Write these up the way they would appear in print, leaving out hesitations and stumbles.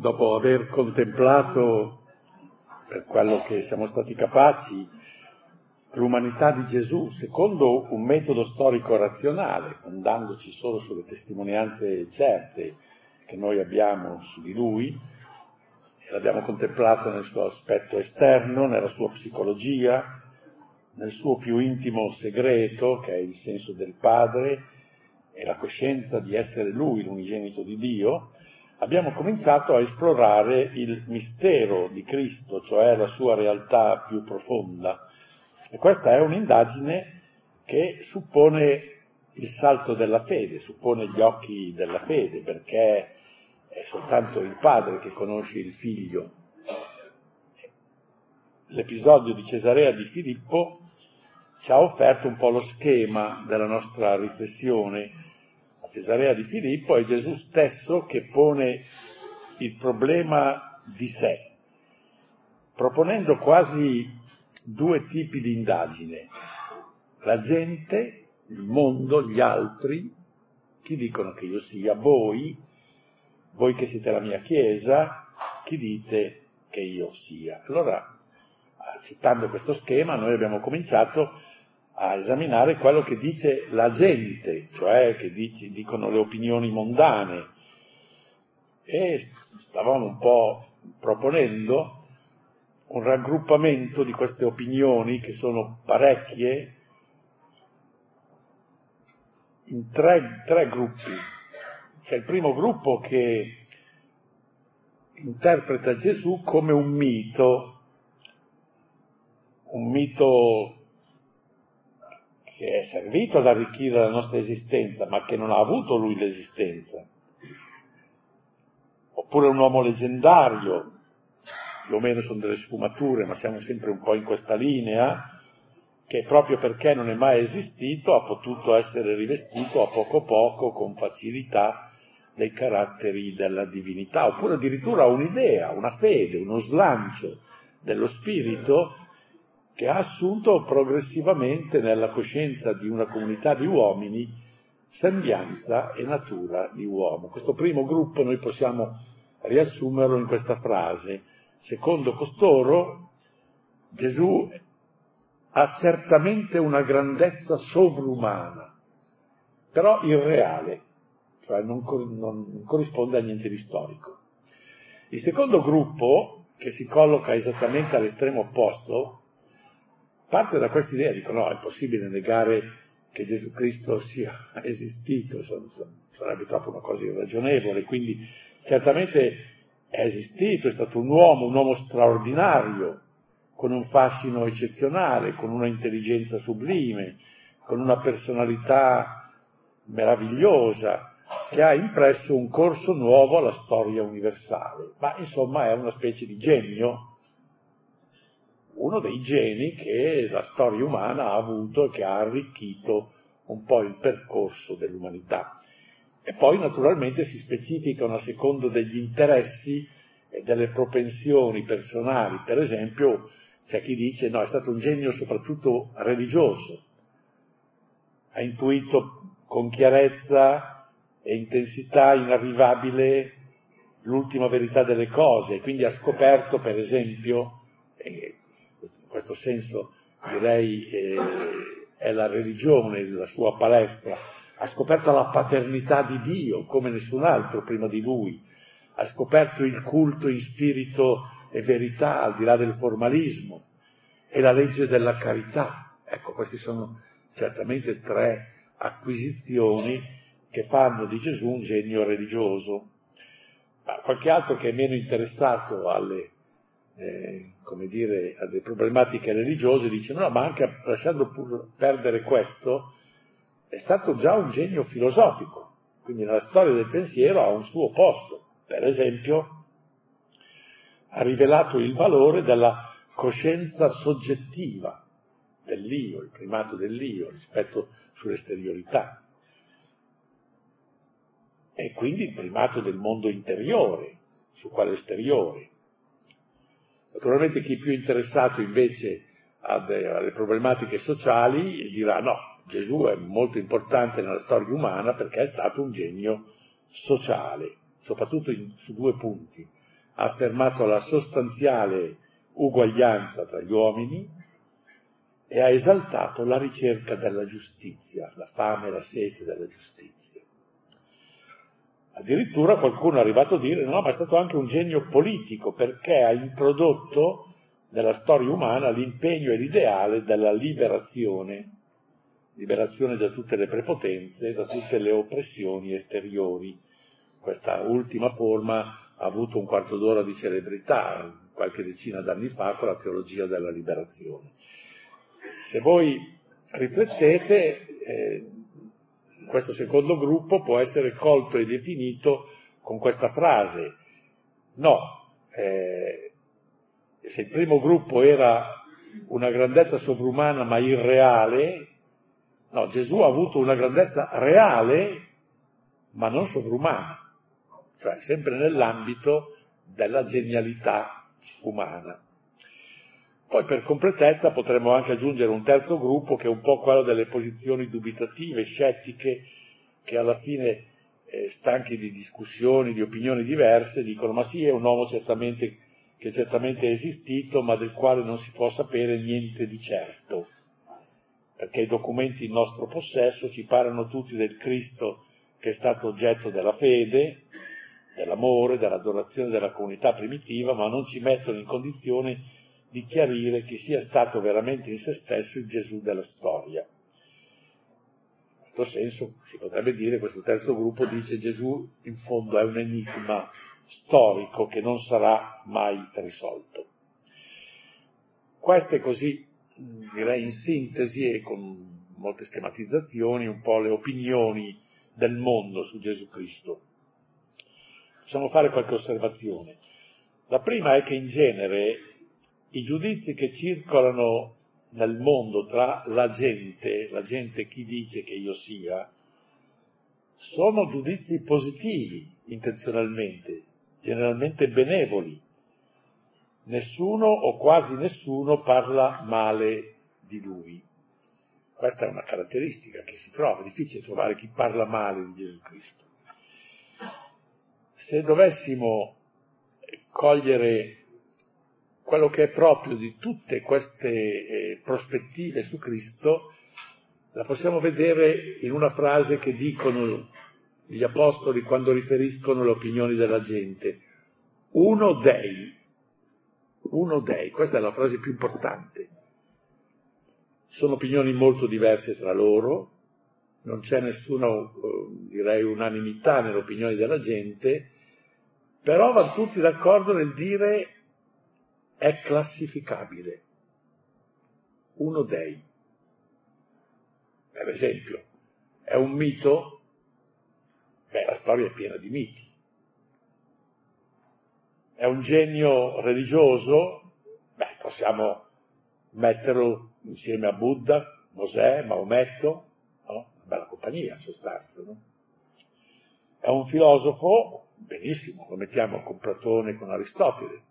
dopo aver contemplato, per quello che siamo stati capaci, l'umanità di Gesù secondo un metodo storico razionale, fondandoci solo sulle testimonianze certe che noi abbiamo su di Lui, e l'abbiamo contemplato nel suo aspetto esterno, nella sua psicologia, nel suo più intimo segreto, che è il senso del Padre e la coscienza di essere Lui, l'unigenito di Dio, abbiamo cominciato a esplorare il mistero di Cristo, cioè la sua realtà più profonda. E questa è un'indagine che suppone il salto della fede, suppone gli occhi della fede, perché è soltanto il Padre che conosce il Figlio. L'episodio di Cesarea di Filippo ci ha offerto un po' lo schema della nostra riflessione. A Cesarea di Filippo è Gesù stesso che pone il problema di sé, proponendo quasi due tipi di indagine: la gente, il mondo, gli altri, chi dicono che io sia, voi che siete la mia Chiesa, chi dite che io sia. Allora, accettando questo schema, noi abbiamo cominciato a esaminare quello che dice la gente, cioè che dicono le opinioni mondane, e stavamo un po' proponendo un raggruppamento di queste opinioni, che sono parecchie, in tre gruppi. C'è il primo gruppo che interpreta Gesù come un mito che è servito ad arricchire la nostra esistenza, ma che non ha avuto lui l'esistenza, oppure un uomo leggendario. Più o meno sono delle sfumature, ma siamo sempre un po' in questa linea, che proprio perché non è mai esistito ha potuto essere rivestito a poco con facilità dei caratteri della divinità, oppure addirittura un'idea, una fede, uno slancio dello spirito che ha assunto progressivamente nella coscienza di una comunità di uomini sembianza e natura di uomo. Questo primo gruppo noi possiamo riassumerlo in questa frase: secondo costoro, Gesù ha certamente una grandezza sovrumana, però irreale, cioè non corrisponde a niente di storico. Il secondo gruppo, che si colloca esattamente all'estremo opposto, parte da questa idea, dicono: no, è impossibile negare che Gesù Cristo sia esistito, sarebbe troppo una cosa irragionevole, quindi certamente è esistito, è stato un uomo straordinario, con un fascino eccezionale, con una intelligenza sublime, con una personalità meravigliosa, che ha impresso un corso nuovo alla storia universale. Ma insomma è una specie di genio, uno dei geni che la storia umana ha avuto e che ha arricchito un po' il percorso dell'umanità. E poi naturalmente si specificano a secondo degli interessi e delle propensioni personali. Per esempio c'è chi dice: no, è stato un genio soprattutto religioso, ha intuito con chiarezza e intensità inarrivabile l'ultima verità delle cose, e quindi ha scoperto, per esempio, in questo senso direi è la religione la sua palestra, ha scoperto la paternità di Dio come nessun altro prima di lui, ha scoperto il culto in spirito e verità al di là del formalismo e la legge della carità. Ecco, queste sono certamente tre acquisizioni che fanno di Gesù un genio religioso. Ma qualche altro che è meno interessato alle, alle problematiche religiose dice: no, ma anche lasciando perdere questo, è stato già un genio filosofico, quindi nella storia del pensiero ha un suo posto. Per esempio, ha rivelato il valore della coscienza soggettiva dell'io, il primato dell'io rispetto sull'esteriorità, e quindi il primato del mondo interiore su quello esteriore. Naturalmente chi è più interessato invece alle problematiche sociali dirà: no, Gesù è molto importante nella storia umana perché è stato un genio sociale, soprattutto su due punti: ha affermato la sostanziale uguaglianza tra gli uomini e ha esaltato la ricerca della giustizia, la fame e la sete della giustizia. Addirittura qualcuno è arrivato a dire no, ma è stato anche un genio politico perché ha introdotto nella storia umana l'impegno e l'ideale della liberazione da tutte le prepotenze, da tutte le oppressioni esteriori. Questa ultima forma ha avuto un quarto d'ora di celebrità qualche decina d'anni fa con la teologia della liberazione. Se voi riflettete, questo secondo gruppo può essere colto e definito con questa frase. Se il primo gruppo era una grandezza sovrumana ma irreale, Gesù ha avuto una grandezza reale ma non sovrumana, cioè sempre nell'ambito della genialità umana. Poi per completezza potremmo anche aggiungere un terzo gruppo che è un po' quello delle posizioni dubitative, scettiche, che alla fine, stanchi di discussioni, di opinioni diverse, dicono ma sì, è un uomo certamente che certamente è esistito, ma del quale non si può sapere niente di certo, perché i documenti in nostro possesso ci parlano tutti del Cristo che è stato oggetto della fede, dell'amore, dell'adorazione della comunità primitiva, ma non ci mettono in condizione di chiarire che sia stato veramente in se stesso il Gesù della storia. In questo senso si potrebbe dire, questo terzo gruppo dice Gesù in fondo è un enigma storico che non sarà mai risolto. Queste così, direi in sintesi e con molte schematizzazioni, un po' le opinioni del mondo su Gesù Cristo. Possiamo fare qualche osservazione. La prima è che in genere i giudizi che circolano nel mondo tra la gente chi dice che io sia, sono giudizi positivi intenzionalmente, generalmente benevoli. Nessuno o quasi nessuno parla male di lui. Questa è una caratteristica che si trova, è difficile trovare chi parla male di Gesù Cristo. Se dovessimo cogliere quello che è proprio di tutte queste prospettive su Cristo, la possiamo vedere in una frase che dicono gli apostoli quando riferiscono le opinioni della gente. Uno Dei, questa è la frase più importante. Sono opinioni molto diverse tra loro, non c'è nessuna, unanimità nelle opinioni della gente, però vanno tutti d'accordo nel dire è classificabile. Uno Dei. Per esempio, è un mito? La storia è piena di miti. È un genio religioso? Possiamo metterlo insieme a Buddha, Mosè, Maometto, Una bella compagnia, in sostanza, È un filosofo? Benissimo, lo mettiamo con Platone, con Aristotele.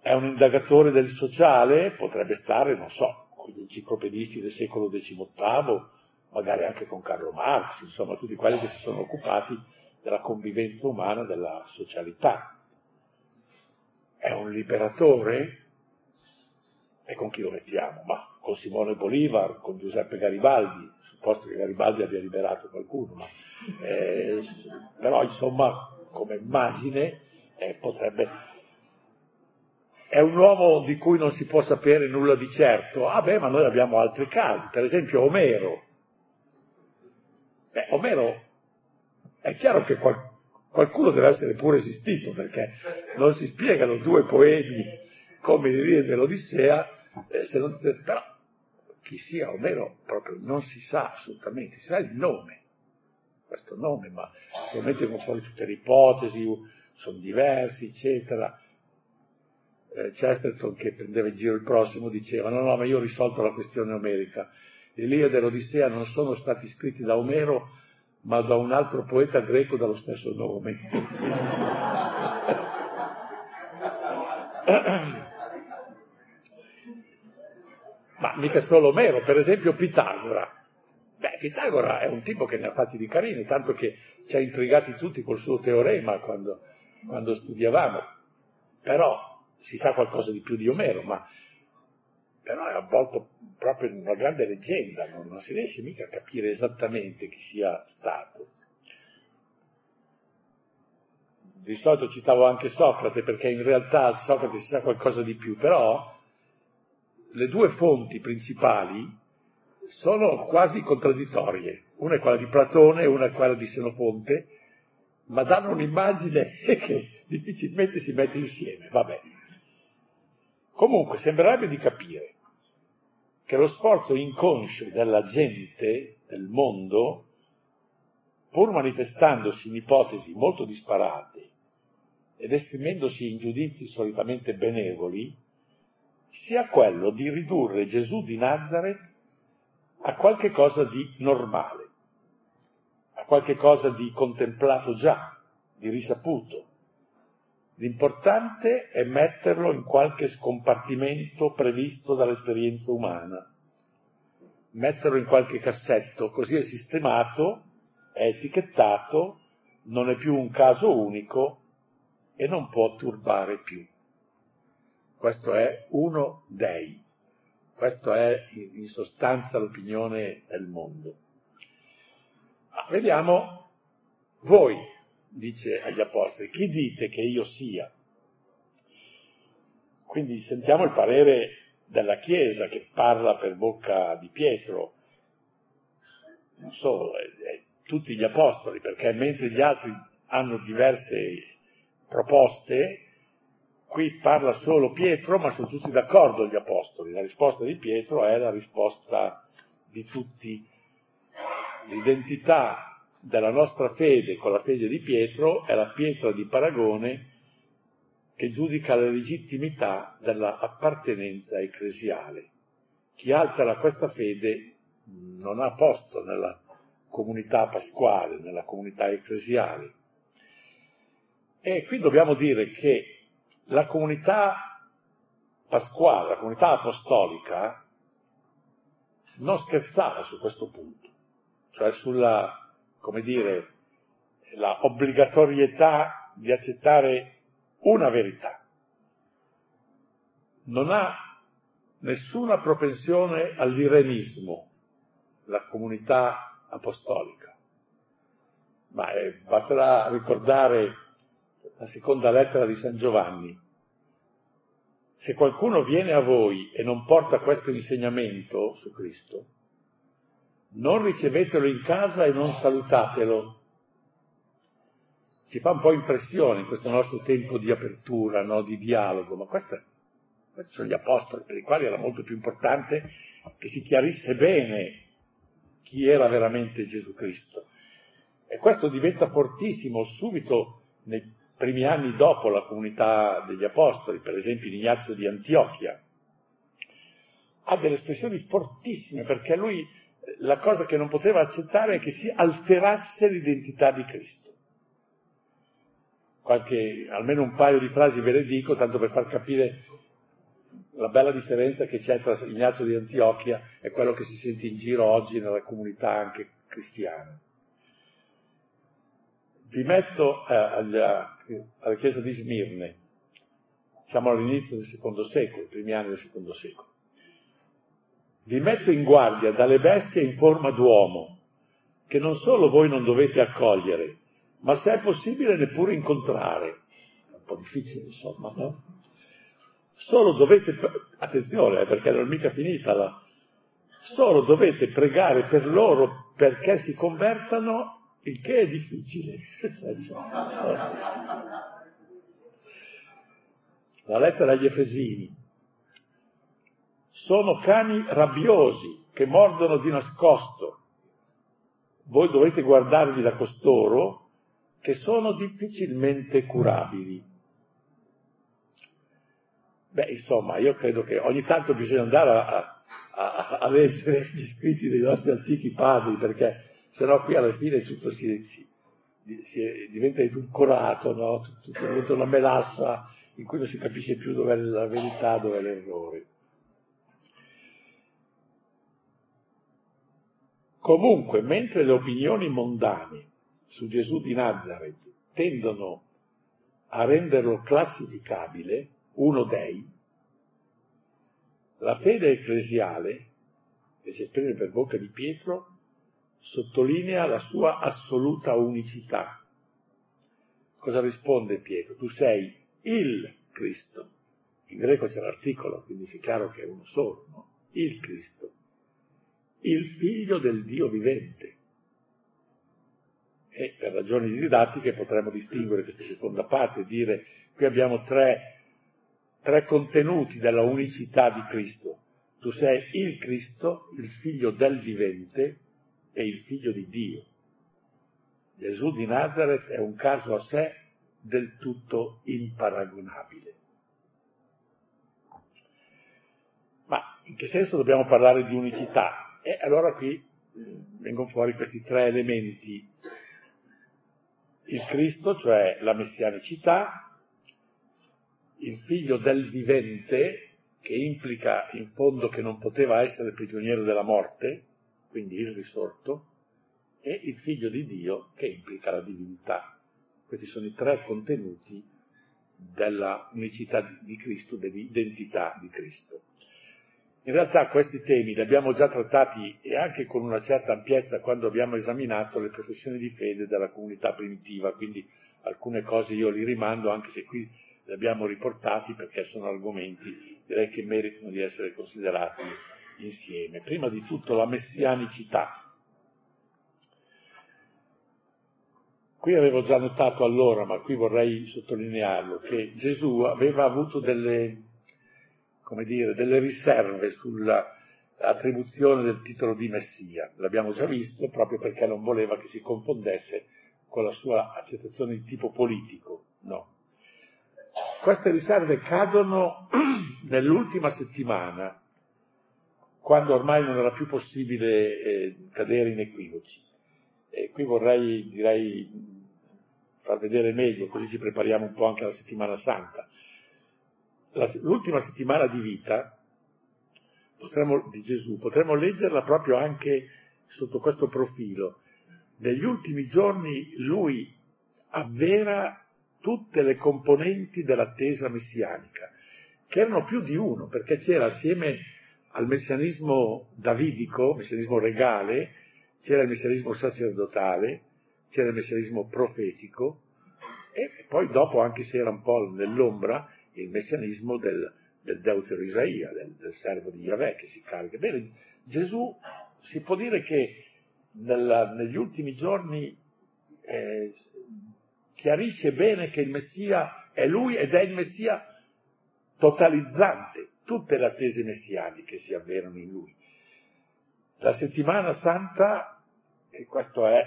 È un indagatore del sociale? Potrebbe stare, con gli enciclopedisti del secolo XVIII, magari anche con Carlo Marx, tutti quelli che si sono occupati della convivenza umana, della socialità. È un liberatore? E con chi lo mettiamo? Con Simone Bolivar, con Giuseppe Garibaldi, supposto che Garibaldi abbia liberato qualcuno, però come immagine potrebbe... È un uomo di cui non si può sapere nulla di certo? Ma noi abbiamo altri casi, per esempio Omero. Omero è chiaro che qualcuno deve essere pure esistito, perché non si spiegano due poemi come l'Iliade e l'Odissea, però chi sia Omero proprio non si sa assolutamente, si sa il nome, questo nome, ma ovviamente non sono tutte le ipotesi, sono diversi, eccetera. Chesterton, che prendeva in giro il prossimo, diceva ma io ho risolto la questione omerica. L'Iliade e l'Odissea non sono stati scritti da Omero, ma da un altro poeta greco dallo stesso nome. Ma mica solo Omero, per esempio Pitagora. Pitagora è un tipo che ne ha fatti di carini, tanto che ci ha intrigati tutti col suo teorema quando quando studiavamo, però si sa qualcosa di più di Omero, ma però è avvolto proprio in una grande leggenda, non si riesce mica a capire esattamente chi sia stato. Di solito citavo anche Socrate, perché in realtà Socrate si sa qualcosa di più, però le due fonti principali sono quasi contraddittorie, una è quella di Platone e una è quella di Senofonte, ma danno un'immagine che difficilmente si mette insieme, vabbè. Comunque sembrerebbe di capire che lo sforzo inconscio della gente, del mondo, pur manifestandosi in ipotesi molto disparate ed esprimendosi in giudizi solitamente benevoli, sia quello di ridurre Gesù di Nazareth a qualche cosa di normale, a qualche cosa di contemplato già, di risaputo. L'importante è metterlo in qualche scompartimento previsto dall'esperienza umana, metterlo in qualche cassetto, così è sistemato, è etichettato, non è più un caso unico e non può turbare più. Questo è uno dei. Questa è in sostanza l'opinione del mondo. Vediamo, voi, dice agli apostoli, chi dite che io sia? Quindi sentiamo il parere della Chiesa che parla per bocca di Pietro, non solo, tutti gli apostoli, perché mentre gli altri hanno diverse proposte, qui parla solo Pietro, ma sono tutti d'accordo gli apostoli. La risposta di Pietro è la risposta di tutti. L'identità della nostra fede con la fede di Pietro è la pietra di paragone che giudica la legittimità della appartenenza ecclesiale. Chi altera questa fede non ha posto nella comunità pasquale, nella comunità ecclesiale. E qui dobbiamo dire che la comunità pasquale, la comunità apostolica, non scherzava su questo punto, cioè sulla, come dire, la obbligatorietà di accettare una verità. Non ha nessuna propensione all'irenismo, la comunità apostolica. Ma basterà ricordare la seconda lettera di San Giovanni. Se qualcuno viene a voi e non porta questo insegnamento su Cristo, non ricevetelo in casa e non salutatelo. Ci fa un po' impressione in questo nostro tempo di apertura, no? Di dialogo, ma questi sono gli apostoli, per i quali era molto più importante che si chiarisse bene chi era veramente Gesù Cristo. E questo diventa fortissimo subito nei primi anni dopo la comunità degli apostoli, per esempio Ignazio di Antiochia, ha delle espressioni fortissime, perché lui la cosa che non poteva accettare è che si alterasse l'identità di Cristo. Almeno un paio di frasi ve le dico, tanto per far capire la bella differenza che c'è tra Ignazio di Antiochia e quello che si sente in giro oggi nella comunità anche cristiana. Vi metto alla chiesa di Smirne, siamo all'inizio del secondo secolo, i primi anni del secondo secolo. Vi metto in guardia dalle bestie in forma d'uomo, che non solo voi non dovete accogliere, ma se è possibile neppure incontrare. È un po' difficile, insomma, no? Solo dovete, attenzione, perché non è mica finita la. Solo dovete pregare per loro perché si convertano, il che è difficile. La lettera agli Efesini. Sono cani rabbiosi che mordono di nascosto. Voi dovete guardarvi da costoro, che sono difficilmente curabili. Beh, insomma, io credo che ogni tanto bisogna andare a leggere gli scritti dei nostri antichi padri, perché sennò qui alla fine tutto si diventa edulcorato, no? Tutto diventa una melassa in cui non si capisce più dov'è la verità, dov'è l'errore. Comunque, mentre le opinioni mondane su Gesù di Nazareth tendono a renderlo classificabile, uno dei, la fede ecclesiale, che si esprime per bocca di Pietro, sottolinea la sua assoluta unicità. Cosa risponde Pietro? Tu sei il Cristo. In greco c'è l'articolo, quindi è chiaro che è uno solo, no? Il Cristo. Il figlio del Dio vivente. E per ragioni didattiche potremmo distinguere questa seconda parte e dire qui abbiamo tre contenuti della unicità di Cristo. Tu sei il Cristo, il figlio del vivente e il figlio di Dio. Gesù di Nazareth è un caso a sé del tutto imparagonabile. Ma in che senso dobbiamo parlare di unicità? E allora qui vengono fuori questi tre elementi. Il Cristo, cioè la messianicità, il figlio del vivente, che implica in fondo che non poteva essere prigioniero della morte, quindi il risorto, e il figlio di Dio, che implica la divinità. Questi sono i tre contenuti della unicità di Cristo, dell'identità di Cristo. In realtà questi temi li abbiamo già trattati, e anche con una certa ampiezza, quando abbiamo esaminato le professioni di fede della comunità primitiva, quindi alcune cose io li rimando, anche se qui li abbiamo riportati, perché sono argomenti, direi, che meritano di essere considerati insieme. Prima di tutto la messianicità. Qui avevo già notato allora, ma qui vorrei sottolinearlo, che Gesù aveva avuto delle riserve sull'attribuzione del titolo di Messia. L'abbiamo già visto, proprio perché non voleva che si confondesse con la sua accettazione di tipo politico. No. Queste riserve cadono nell'ultima settimana, quando ormai non era più possibile cadere in equivoci. E qui vorrei, direi, far vedere meglio, così ci prepariamo un po' anche alla Settimana Santa. L'ultima settimana di vita di Gesù potremmo leggerla proprio anche sotto questo profilo. Negli ultimi giorni lui avvera tutte le componenti dell'attesa messianica, che erano più di uno, perché c'era, assieme al messianismo davidico, messianismo regale, c'era il messianismo sacerdotale, c'era il messianismo profetico, e poi dopo, anche se era un po' nell'ombra, il messianismo del Deutero Isaia, del servo di Yahweh che si carica. Bene, Gesù si può dire che negli ultimi giorni chiarisce bene che il Messia è lui ed è il Messia totalizzante. Tutte le attese messianiche si avverano in lui. La Settimana Santa, e questo è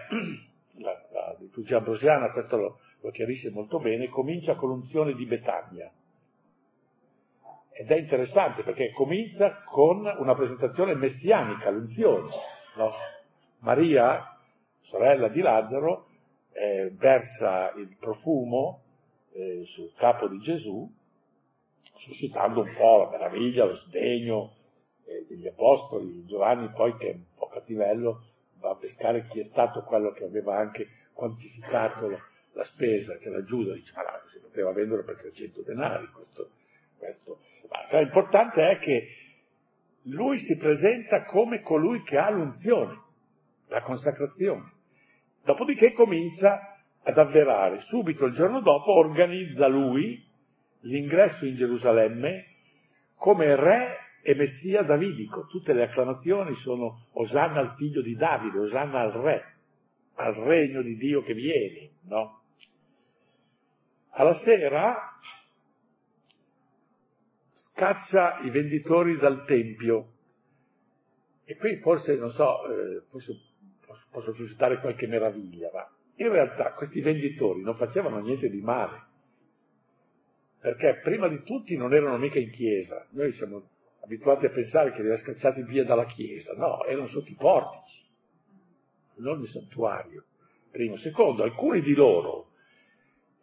la liturgia ambrosiana, questo lo chiarisce molto bene, comincia con l'unzione di Betania. Ed è interessante perché comincia con una presentazione messianica, l'unzione. No? Maria, sorella di Lazzaro, versa il profumo sul capo di Gesù, suscitando un po' la meraviglia, lo sdegno degli apostoli. Giovanni poi, che è un po' cattivello, va a pescare chi è stato quello che aveva anche quantificato la spesa, che era Giuda. Dice, ma là, si poteva vendere per 300 denari questo. Ma l'importante è che lui si presenta come colui che ha l'unzione, la consacrazione. Dopodiché comincia ad avverare. Subito il giorno dopo organizza lui l'ingresso in Gerusalemme come re e messia davidico. Tutte le acclamazioni sono Osanna al figlio di Davide, Osanna al re, al regno di Dio che viene, no? Alla sera caccia i venditori dal Tempio. E qui forse, non so, posso suscitare qualche meraviglia, ma in realtà questi venditori non facevano niente di male, perché prima di tutti non erano mica in chiesa. Noi siamo abituati a pensare che li aveva scacciati via dalla chiesa. No, erano sotto i portici, non il santuario, primo. Secondo, alcuni di loro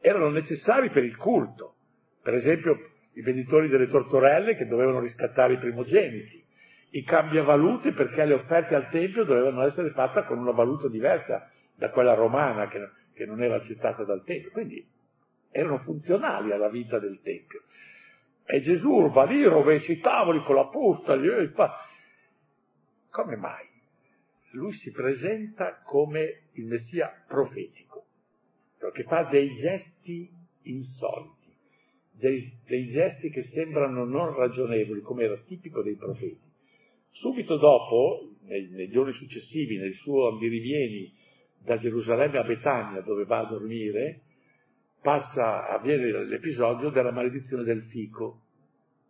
erano necessari per il culto. Per esempio, i venditori delle tortorelle, che dovevano riscattare i primogeniti, i cambiavalute, perché le offerte al Tempio dovevano essere fatte con una valuta diversa da quella romana, che non era accettata dal Tempio. Quindi erano funzionali alla vita del Tempio. E Gesù va lì, rovescia i tavoli con la frusta, come mai? Lui si presenta come il Messia profetico, perché fa dei gesti insoliti, dei gesti che sembrano non ragionevoli, come era tipico dei profeti. Subito dopo, nei giorni successivi, nel suo andirivieni da Gerusalemme a Betania, dove va a dormire, avviene l'episodio della maledizione del fico.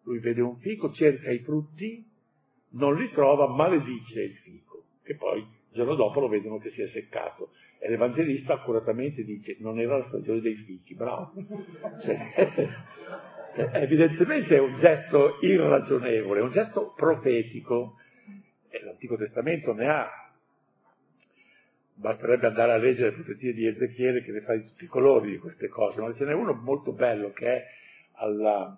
Lui vede un fico, cerca i frutti, non li trova, maledice il fico. E poi, il giorno dopo, lo vedono che si è seccato. E l'Evangelista accuratamente dice, non era la stagione dei fichi, bravo. Evidentemente è un gesto irragionevole, è un gesto profetico. E l'Antico Testamento ne ha. Basterebbe andare a leggere le profezie di Ezechiele, che ne fa di tutti i colori di queste cose, ma ce n'è uno molto bello che è al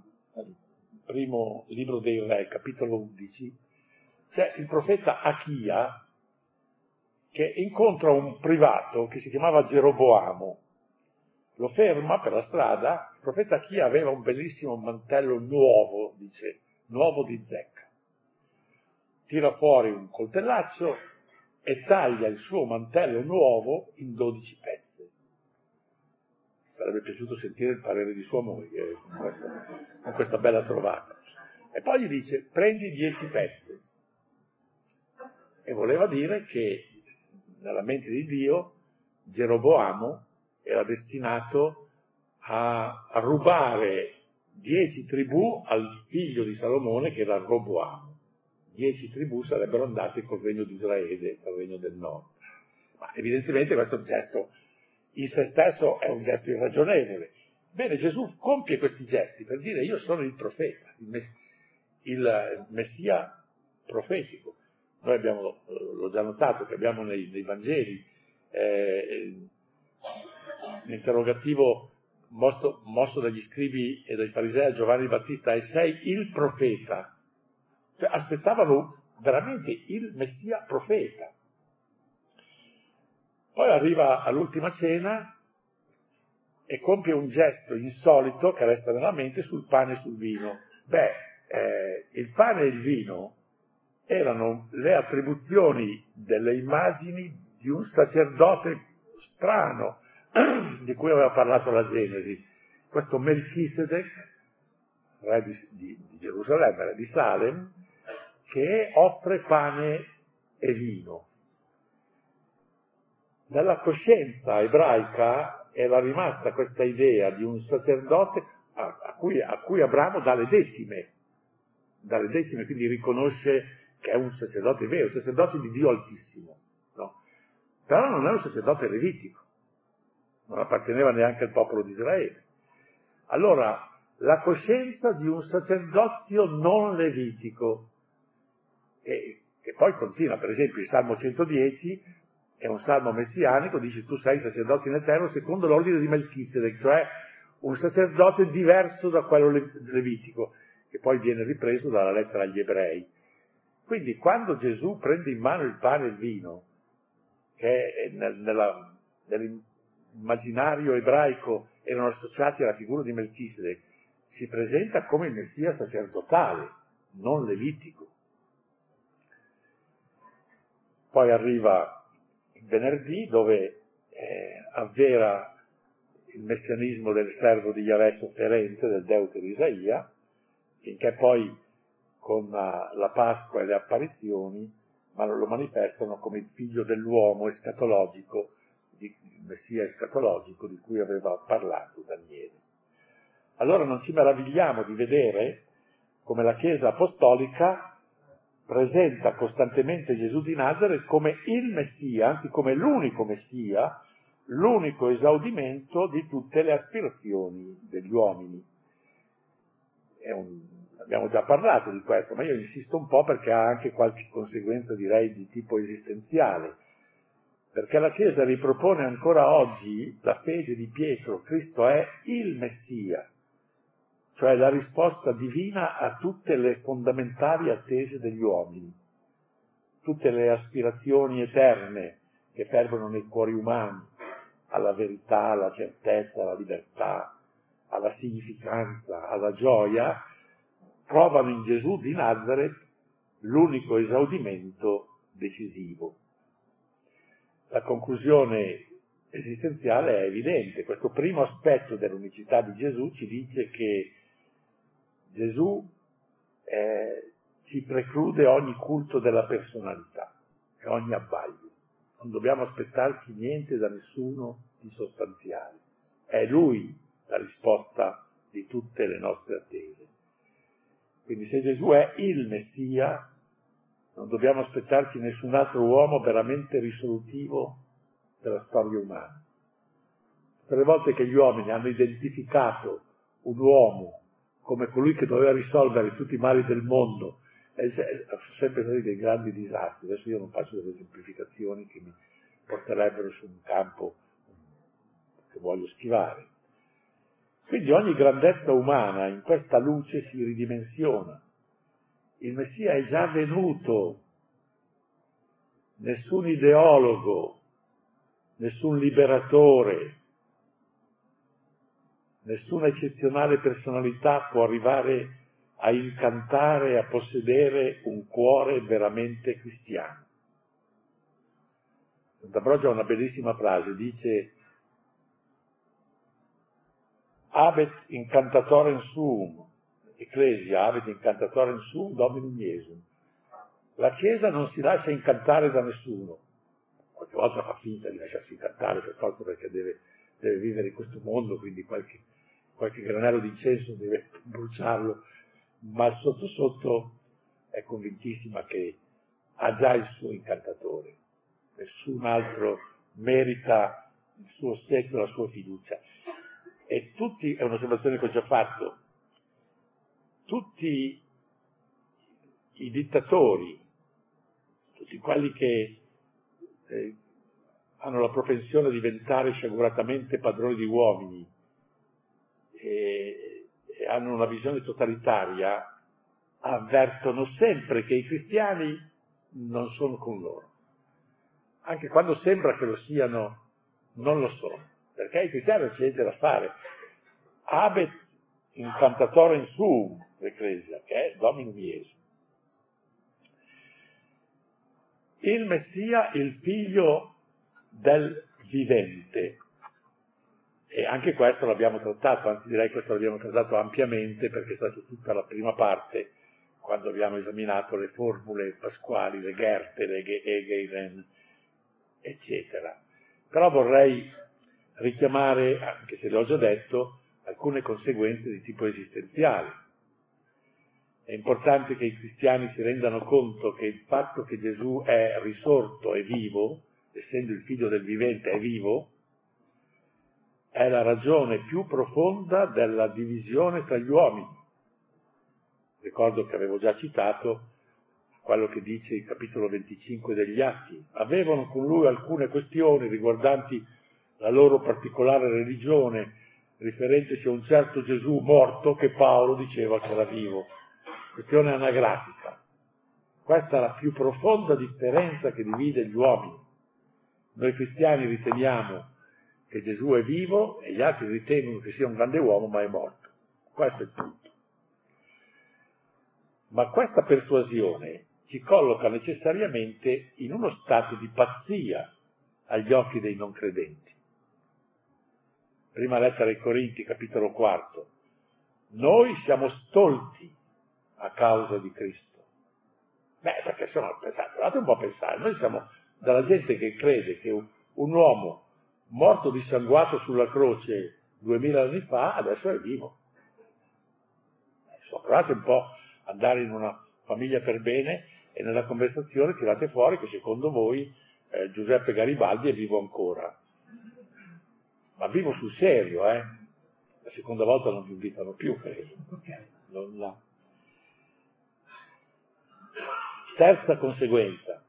primo libro dei Re, capitolo 11. C'è il profeta Achia che incontra un privato che si chiamava Geroboamo. Lo ferma per la strada. Il profeta Achia aveva un bellissimo mantello nuovo, dice, nuovo di zecca. Tira fuori un coltellaccio e taglia il suo mantello nuovo in 12 pezzi. Sarebbe piaciuto sentire il parere di sua moglie con questa bella trovata. E poi gli dice, prendi 10 pezzi. E voleva dire che nella mente di Dio Geroboamo era destinato a rubare 10 tribù al figlio di Salomone, che era Roboamo. 10 tribù sarebbero andate col regno di Israele, col regno del nord. Ma evidentemente questo gesto in se stesso è un gesto irragionevole. Bene, Gesù compie questi gesti per dire io sono il profeta, il Messia profetico. Noi abbiamo, l'ho già notato, che abbiamo nei Vangeli l'interrogativo mosso dagli scribi e dai farisei a Giovanni Battista: e sei il profeta? Cioè, aspettavano veramente il Messia profeta. Poi arriva all'ultima cena e compie un gesto insolito che resta nella mente sul pane e sul vino. Il pane e il vino erano le attribuzioni delle immagini di un sacerdote strano di cui aveva parlato la Genesi. Questo Melchisedec, re di Gerusalemme, re di Salem, che offre pane e vino. Nella coscienza ebraica era rimasta questa idea di un sacerdote a cui Abramo dà le decime. Quindi riconosce che è un sacerdote vero, un sacerdote di Dio Altissimo, no? Però non è un sacerdote levitico, non apparteneva neanche al popolo di Israele. Allora, la coscienza di un sacerdozio non levitico, che poi continua, per esempio, il Salmo 110, è un salmo messianico, dice tu sei sacerdote in eterno secondo l'ordine di Melchisedec, cioè un sacerdote diverso da quello levitico, che poi viene ripreso dalla lettera agli ebrei. Quindi quando Gesù prende in mano il pane e il vino, che nell'immaginario ebraico erano associati alla figura di Melchisedec, si presenta come il Messia sacerdotale, non levitico. Poi arriva il venerdì, dove avvera il messianismo del servo di Yahweh sofferente, del Deutero Isaia, finché poi con la Pasqua e le apparizioni, ma lo manifestano come il figlio dell'uomo escatologico, il Messia escatologico di cui aveva parlato Daniele. Allora non ci meravigliamo di vedere come la Chiesa apostolica presenta costantemente Gesù di Nazaret come il Messia, anzi come l'unico Messia, l'unico esaudimento di tutte le aspirazioni degli uomini. Abbiamo già parlato di questo, ma io insisto un po' perché ha anche qualche conseguenza, direi, di tipo esistenziale. Perché la Chiesa ripropone ancora oggi la fede di Pietro: Cristo è il Messia, cioè la risposta divina a tutte le fondamentali attese degli uomini, tutte le aspirazioni eterne che fervono nei cuori umani, alla verità, alla certezza, alla libertà, alla significanza, alla gioia, trovano in Gesù di Nazaret l'unico esaudimento decisivo. La conclusione esistenziale è evidente. Questo primo aspetto dell'unicità di Gesù ci dice che Gesù ci preclude ogni culto della personalità e ogni abbaglio. Non dobbiamo aspettarci niente da nessuno di sostanziale. È Lui la risposta di tutte le nostre attese. Quindi se Gesù è il Messia, non dobbiamo aspettarci nessun altro uomo veramente risolutivo della storia umana. Per le volte che gli uomini hanno identificato un uomo come colui che doveva risolvere tutti i mali del mondo, sono sempre stati dei grandi disastri. Adesso io non faccio delle semplificazioni che mi porterebbero su un campo che voglio schivare. Quindi ogni grandezza umana in questa luce si ridimensiona. Il Messia è già venuto. Nessun ideologo, nessun liberatore, nessuna eccezionale personalità può arrivare a incantare e a possedere un cuore veramente cristiano. Sant'Ambrogio ha una bellissima frase, dice: Habet incantatorem suum, Ecclesia, habet incantatorem suum, Dominum Iesum. La Chiesa non si lascia incantare da nessuno. Qualche volta fa finta di lasciarsi incantare, per forza, perché deve vivere in questo mondo, quindi qualche granello di incenso deve bruciarlo, ma sotto sotto è convintissima che ha già il suo incantatore. Nessun altro merita il suo ossequio, la sua fiducia. E tutti, è un'osservazione che ho già fatto, tutti i dittatori, tutti quelli che hanno la propensione a diventare sciaguratamente padroni di uomini e hanno una visione totalitaria, avvertono sempre che i cristiani non sono con loro. Anche quando sembra che lo siano, non lo sono. Perché i cristiani c'è niente da fare. Habet incantatore in suum, l'Ecclesia, che è Dominum Iesum. Il Messia, il figlio del vivente. E anche questo l'abbiamo trattato, anzi direi questo l'abbiamo trattato ampiamente, perché è stata tutta la prima parte, quando abbiamo esaminato le formule pasquali, le Gerte, le Hegelen, eccetera. Però vorrei richiamare, anche se l'ho già detto, alcune conseguenze di tipo esistenziale. È importante che i cristiani si rendano conto che il fatto che Gesù è risorto e vivo, essendo il figlio del vivente è vivo, è la ragione più profonda della divisione tra gli uomini. Ricordo che avevo già citato quello che dice il capitolo 25 degli Atti. Avevano con lui alcune questioni riguardanti la loro particolare religione, riferendosi a un certo Gesù morto che Paolo diceva che era vivo. Questione anagrafica. Questa è la più profonda differenza che divide gli uomini. Noi cristiani riteniamo che Gesù è vivo e gli altri ritengono che sia un grande uomo ma è morto. Questo è tutto. Ma questa persuasione ci colloca necessariamente in uno stato di pazzia agli occhi dei non credenti. Prima lettera ai Corinti, capitolo 4. Noi siamo stolti a causa di Cristo. Perché sono pensati, andate un po' a pensare, noi siamo dalla gente che crede che un uomo morto dissanguato sulla croce 2000 anni fa, adesso è vivo. Provate un po' a andare in una famiglia per bene e nella conversazione tirate fuori che secondo voi Giuseppe Garibaldi è vivo ancora. Ma vivo sul serio, eh? La seconda volta non vi invitano più, credo. No. Terza conseguenza.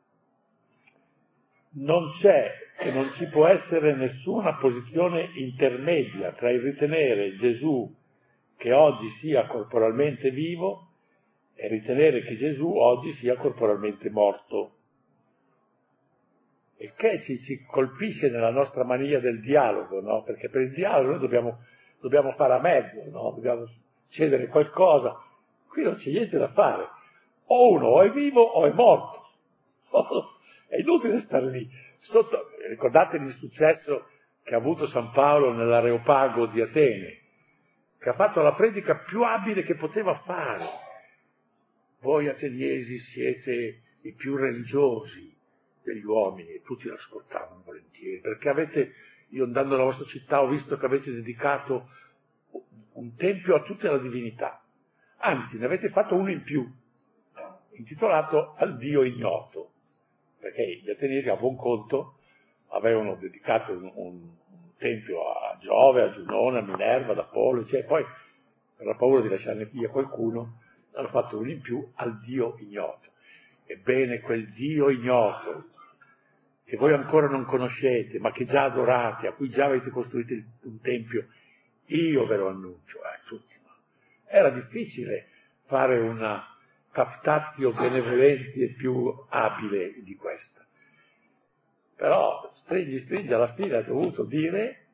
Non c'è e non ci può essere nessuna posizione intermedia tra il ritenere Gesù che oggi sia corporalmente vivo e ritenere che Gesù oggi sia corporalmente morto. E che ci colpisce nella nostra mania del dialogo, no? Perché per il dialogo noi dobbiamo dobbiamo fare a mezzo, no? Dobbiamo cedere qualcosa. Qui non c'è niente da fare. O uno o è vivo o è morto. È inutile stare lì. Ricordatevi il successo che ha avuto San Paolo nell'Areopago di Atene, che ha fatto la predica più abile che poteva fare. Voi ateniesi siete i più religiosi degli uomini, e tutti l'ascoltavano volentieri, perché avete, io andando nella vostra città ho visto che avete dedicato un tempio a tutta la divinità, anzi ne avete fatto uno in più, intitolato al Dio ignoto, perché gli ateniesi a buon conto avevano dedicato un tempio a Giove, a Giunone, a Minerva, ad Apollo, cioè, poi per la paura di lasciarne via qualcuno hanno fatto uno in più al Dio ignoto. Ebbene, quel Dio ignoto che voi ancora non conoscete, ma che già adorate, a cui già avete costruito un tempio, io ve lo annuncio a tutti. Era difficile fare una captatio benevolentie più abile di questa. Però stringi alla fine ha dovuto dire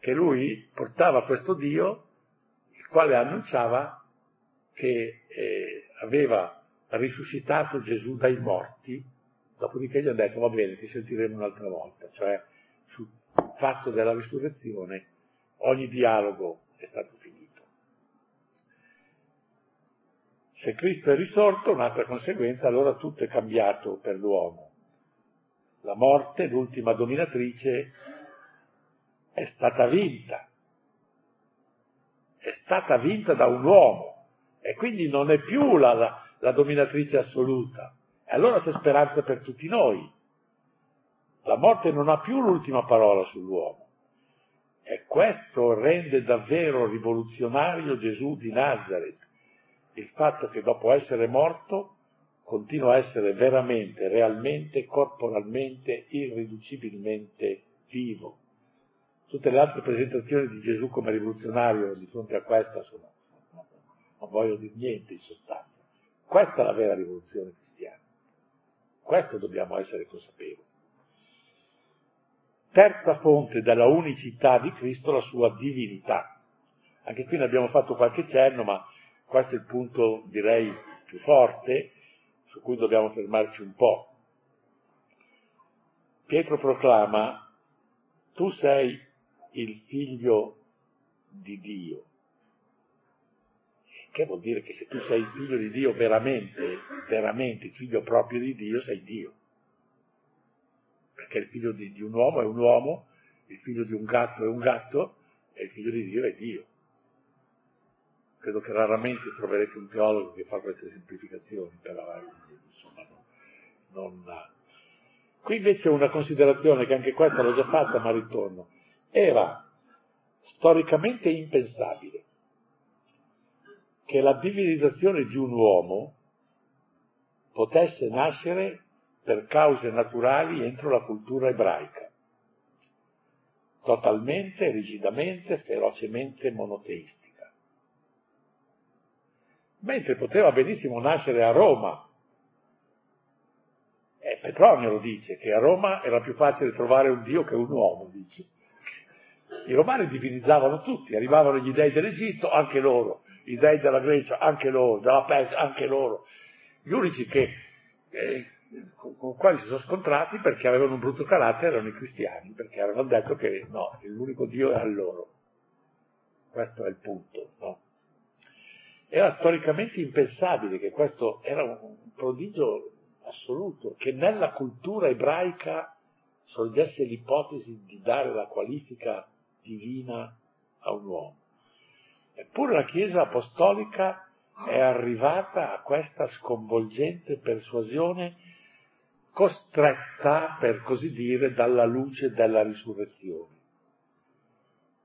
che lui portava questo Dio, il quale annunciava che aveva risuscitato Gesù dai morti, dopodiché gli hanno detto va bene, ti sentiremo un'altra volta, cioè sul fatto della risurrezione ogni dialogo è stato finito. Se Cristo è risorto, un'altra conseguenza, allora tutto è cambiato per l'uomo. La morte, l'ultima dominatrice, è stata vinta. È stata vinta da un uomo. E quindi non è più la dominatrice assoluta. E allora c'è speranza per tutti noi. La morte non ha più l'ultima parola sull'uomo. E questo rende davvero rivoluzionario Gesù di Nazareth. Il fatto che dopo essere morto continua a essere veramente, realmente, corporalmente, irriducibilmente vivo. Tutte le altre presentazioni di Gesù come rivoluzionario di fronte a questa sono... non voglio dire niente in sostanza. Questa è la vera rivoluzione cristiana. Questo dobbiamo essere consapevoli. Terza fonte della unicità di Cristo, la sua divinità. Anche qui ne abbiamo fatto qualche cenno, ma questo è il punto, direi, più forte, su cui dobbiamo fermarci un po'. Pietro proclama: tu sei il figlio di Dio. Che vuol dire che se tu sei il figlio di Dio veramente, veramente il figlio proprio di Dio, sei Dio. Perché il figlio di un uomo è un uomo, il figlio di un gatto è un gatto, e il figlio di Dio è Dio. Credo che raramente troverete un teologo che fa queste semplificazioni, però insomma non... Qui invece una considerazione che anche questa l'ho già fatta, ma ritorno. Era storicamente impensabile che la divinizzazione di un uomo potesse nascere per cause naturali entro la cultura ebraica, totalmente, rigidamente, ferocemente monoteistica, mentre poteva benissimo nascere a Roma. E Petronio lo dice, che a Roma era più facile trovare un dio che un uomo, dice. I romani divinizzavano tutti, arrivavano gli dei dell'Egitto, anche loro, i dei della Grecia, anche loro, della Persia, anche loro. Gli unici che con i quali si sono scontrati perché avevano un brutto carattere erano i cristiani, perché avevano detto che no, l'unico Dio era loro. Questo è il punto, no? Era storicamente impensabile che questo era un prodigio assoluto, che nella cultura ebraica sorgesse l'ipotesi di dare la qualifica divina a un uomo. Eppure la Chiesa apostolica è arrivata a questa sconvolgente persuasione, costretta, per così dire, dalla luce della risurrezione.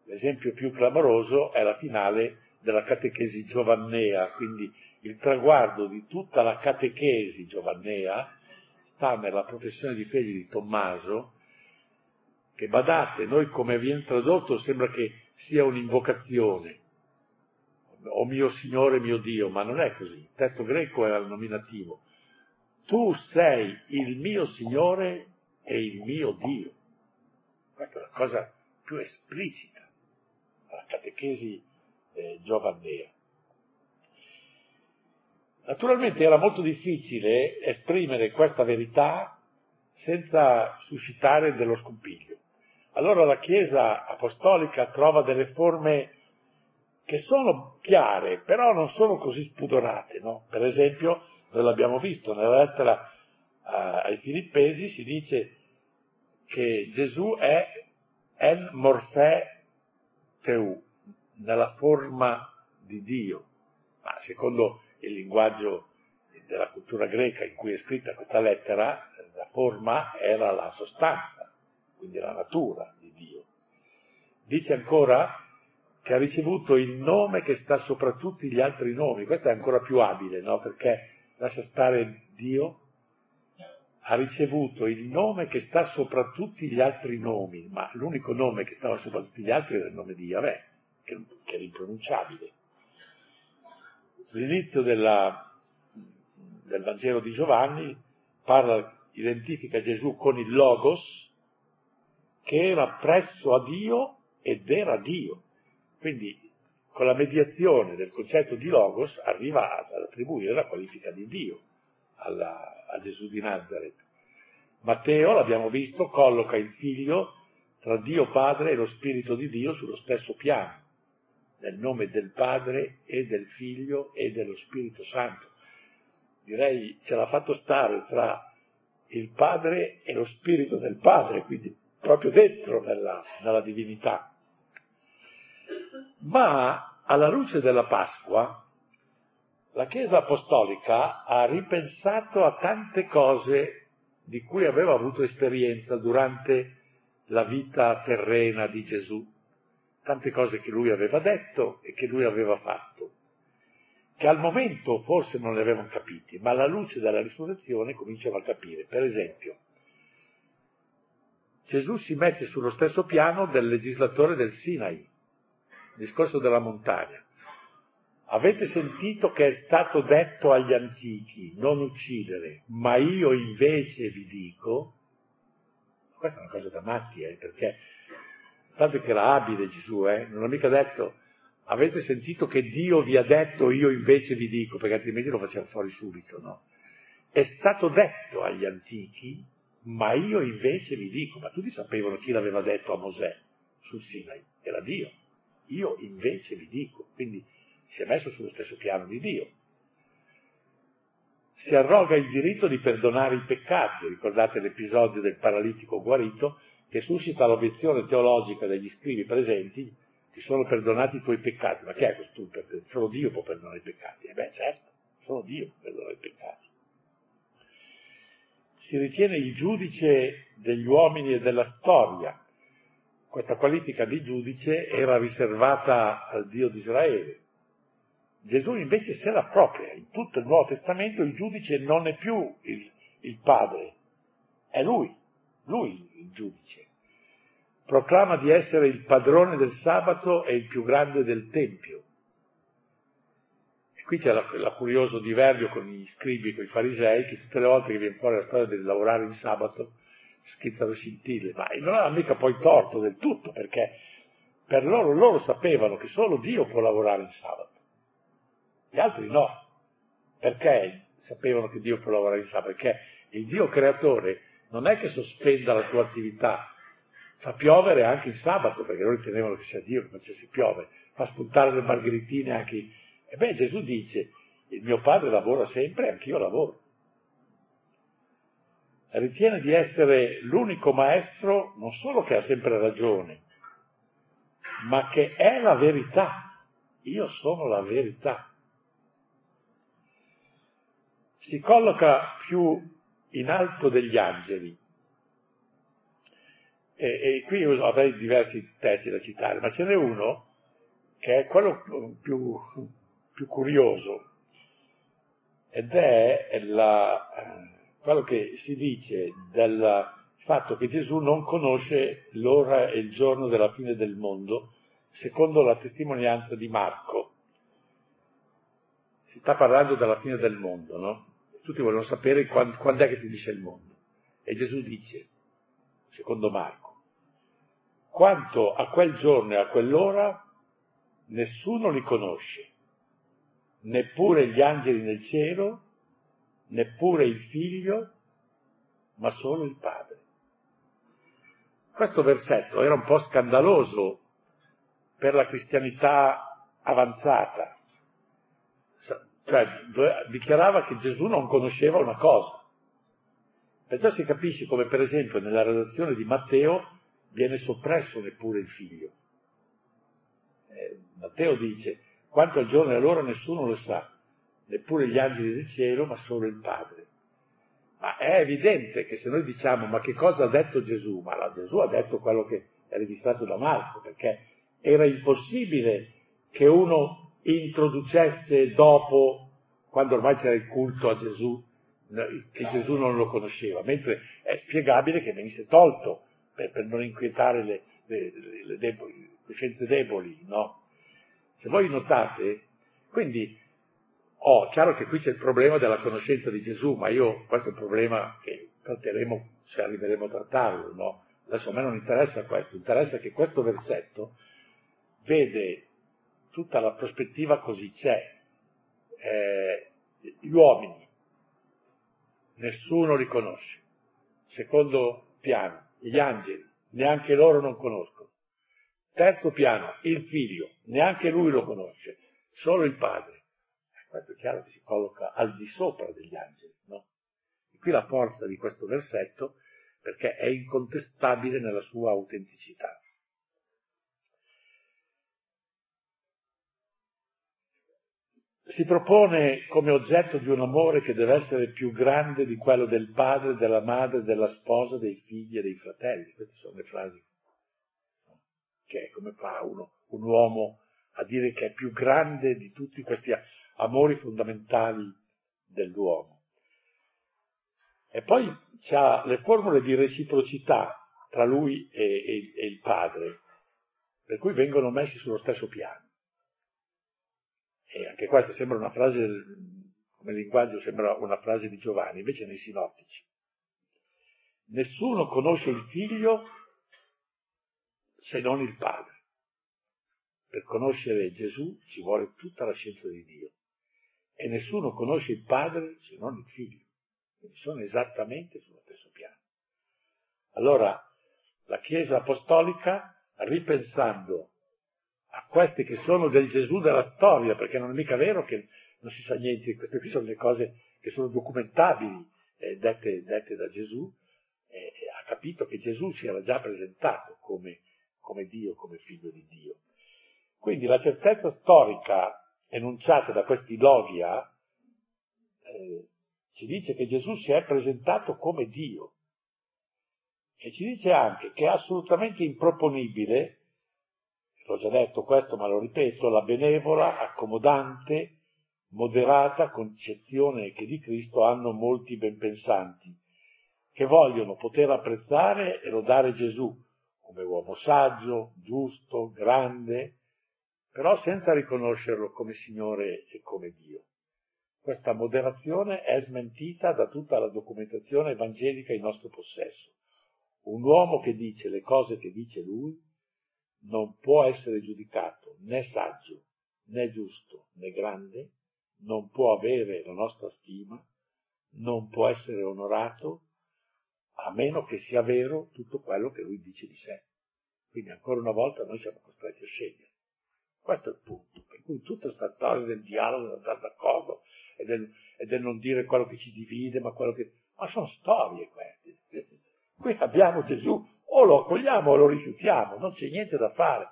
L'esempio più clamoroso è la finale della catechesi giovannea, quindi il traguardo di tutta la catechesi giovannea sta nella professione di fede di Tommaso, che, badate, noi come viene tradotto sembra che sia un'invocazione, o mio Signore, mio Dio, ma non è così. Il testo greco era il nominativo. Tu sei il mio Signore e il mio Dio. Questa è la cosa più esplicita. La catechesi giovannea. Naturalmente era molto difficile esprimere questa verità senza suscitare dello scompiglio. Allora la Chiesa apostolica trova delle forme che sono chiare, però non sono così spudorate, no? Per esempio, noi l'abbiamo visto, nella lettera ai Filippesi si dice che Gesù è en morphè teu, nella forma di Dio, ma secondo il linguaggio della cultura greca in cui è scritta questa lettera, la forma era la sostanza, quindi la natura di Dio. Dice ancora che ha ricevuto il nome che sta sopra tutti gli altri nomi, questo è ancora più abile, no? Perché lascia stare Dio, ha ricevuto il nome che sta sopra tutti gli altri nomi, ma l'unico nome che stava sopra tutti gli altri era il nome di Yahweh, che era impronunciabile. L'inizio del Vangelo di Giovanni identifica Gesù con il Logos, che era presso a Dio ed era Dio. Quindi con la mediazione del concetto di Logos arriva ad attribuire la qualifica di Dio a Gesù di Nazaret. Matteo, l'abbiamo visto, colloca il Figlio tra Dio Padre e lo Spirito di Dio sullo stesso piano, nel nome del Padre e del Figlio e dello Spirito Santo. Direi ce l'ha fatto stare tra il Padre e lo Spirito del Padre, quindi proprio dentro nella divinità. Ma alla luce della Pasqua la Chiesa apostolica ha ripensato a tante cose di cui aveva avuto esperienza durante la vita terrena di Gesù, tante cose che lui aveva detto e che lui aveva fatto, che al momento forse non le avevano capite, ma alla luce della risurrezione cominciava a capire. Per esempio, Gesù si mette sullo stesso piano del legislatore del Sinai, il discorso della montagna. Avete sentito che è stato detto agli antichi, non uccidere, ma io invece vi dico. Questa è una cosa da matti, perché tanto che era abile Gesù, non ha mica detto avete sentito che Dio vi ha detto, io invece vi dico, perché altrimenti lo facciamo fuori subito, no? È stato detto agli antichi, ma io invece vi dico. Ma tutti sapevano chi l'aveva detto a Mosè sul Sinai, era Dio. Io invece vi dico, quindi si è messo sullo stesso piano di Dio. Si arroga il diritto di perdonare i peccati, ricordate l'episodio del paralitico guarito, che suscita l'obiezione teologica degli scribi presenti: ti sono perdonati i tuoi peccati. Ma chi è questo? Solo Dio può perdonare i peccati. E beh, certo, solo Dio può perdonare i peccati. Si ritiene il giudice degli uomini e della storia. Questa qualifica di giudice era riservata al Dio di Israele. Gesù invece se la propria. In tutto il Nuovo Testamento il giudice non è più il Padre, è Lui il giudice. Proclama di essere il padrone del sabato e il più grande del Tempio. E qui c'è la curioso diverbio con gli scribi e con i farisei, che tutte le volte che viene fuori la storia del lavorare in sabato schizzano scintille, ma non ha mica poi torto del tutto, perché per loro sapevano che solo Dio può lavorare in sabato, gli altri no. Perché sapevano che Dio può lavorare in sabato? Perché il Dio creatore non è che sospenda la tua attività, fa piovere anche il sabato, perché loro ritenevano che sia Dio che facesse piovere, fa spuntare le margheritine anche. Ebbene, Gesù dice, il mio Padre lavora sempre e anch'io lavoro. Ritiene di essere l'unico maestro, non solo che ha sempre ragione, ma che è la verità. Io sono la verità. Si colloca più in alto degli angeli, e qui avrei diversi testi da citare, ma ce n'è uno che è quello più curioso, ed è quello che si dice del fatto che Gesù non conosce l'ora e il giorno della fine del mondo, secondo la testimonianza di Marco. Si sta parlando della fine del mondo, no? Tutti vogliono sapere quando è che finisce il mondo. E Gesù dice, secondo Marco, quanto a quel giorno e a quell'ora nessuno li conosce, neppure gli angeli nel cielo, neppure il Figlio, ma solo il Padre. Questo versetto era un po' scandaloso per la cristianità avanzata, cioè dichiarava che Gesù non conosceva una cosa. Perciò si capisce come, per esempio, nella redazione di Matteo viene soppresso neppure il Figlio. Matteo dice: quanto al giorno e all'ora nessuno lo sa, neppure gli angeli del cielo, ma solo il Padre. Ma è evidente che se noi diciamo: ma che cosa ha detto Gesù? Ma Gesù ha detto quello che è registrato da Marco, perché era impossibile che uno introducesse dopo, quando ormai c'era il culto a Gesù, che Gesù non lo conosceva, mentre è spiegabile che venisse tolto per non inquietare le coscienze deboli, no? Se voi notate, quindi, chiaro che qui c'è il problema della conoscenza di Gesù, ma questo è un problema che tratteremo se arriveremo a trattarlo, no? Adesso a me non interessa questo, interessa che questo versetto vede tutta la prospettiva così c'è. Gli uomini, nessuno li conosce. Secondo piano, gli angeli, neanche loro non conoscono. Terzo piano, il Figlio, neanche lui lo conosce, solo il Padre. Questo è chiaro che si colloca al di sopra degli angeli, no? E qui la forza di questo versetto, perché è incontestabile nella sua autenticità. Si propone come oggetto di un amore che deve essere più grande di quello del padre, della madre, della sposa, dei figli e dei fratelli. Queste sono le frasi, no? Che come fa un uomo a dire che è più grande di tutti questi amori fondamentali dell'uomo. E poi c'ha le formule di reciprocità tra lui e il padre, per cui vengono messi sullo stesso piano. E anche questa sembra una frase, come linguaggio sembra una frase di Giovanni, invece nei sinottici. Nessuno conosce il Figlio se non il Padre. Per conoscere Gesù ci vuole tutta la scienza di Dio. E nessuno conosce il Padre se non il Figlio. Quindi sono esattamente sullo stesso piano. Allora, la Chiesa apostolica, ripensando a questi che sono del Gesù della storia, perché non è mica vero che non si sa niente, queste qui sono le cose che sono documentabili, dette da Gesù, ha capito che Gesù si era già presentato come Dio, come Figlio di Dio. Quindi la certezza storica enunciata da questi logia ci dice che Gesù si è presentato come Dio, e ci dice anche che è assolutamente improponibile, l'ho già detto questo ma lo ripeto, la benevola, accomodante, moderata concezione che di Cristo hanno molti benpensanti, che vogliono poter apprezzare e lodare Gesù come uomo saggio, giusto, grande, però senza riconoscerlo come Signore e come Dio. Questa moderazione è smentita da tutta la documentazione evangelica in nostro possesso. Un uomo che dice le cose che dice lui non può essere giudicato né saggio, né giusto, né grande, non può avere la nostra stima, non può essere onorato, a meno che sia vero tutto quello che lui dice di sé. Quindi ancora una volta noi siamo costretti a scegliere. Questo è il punto, per cui tutta questa storia del dialogo, dell'andare d'accordo e del non dire quello che ci divide, ma quello che... Ma sono storie queste. Qui abbiamo Gesù, o lo accogliamo o lo rifiutiamo, non c'è niente da fare.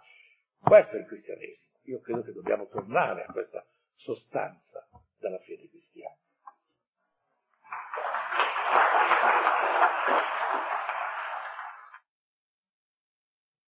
Questo è il cristianesimo. Io credo che dobbiamo tornare a questa sostanza della fede cristiana.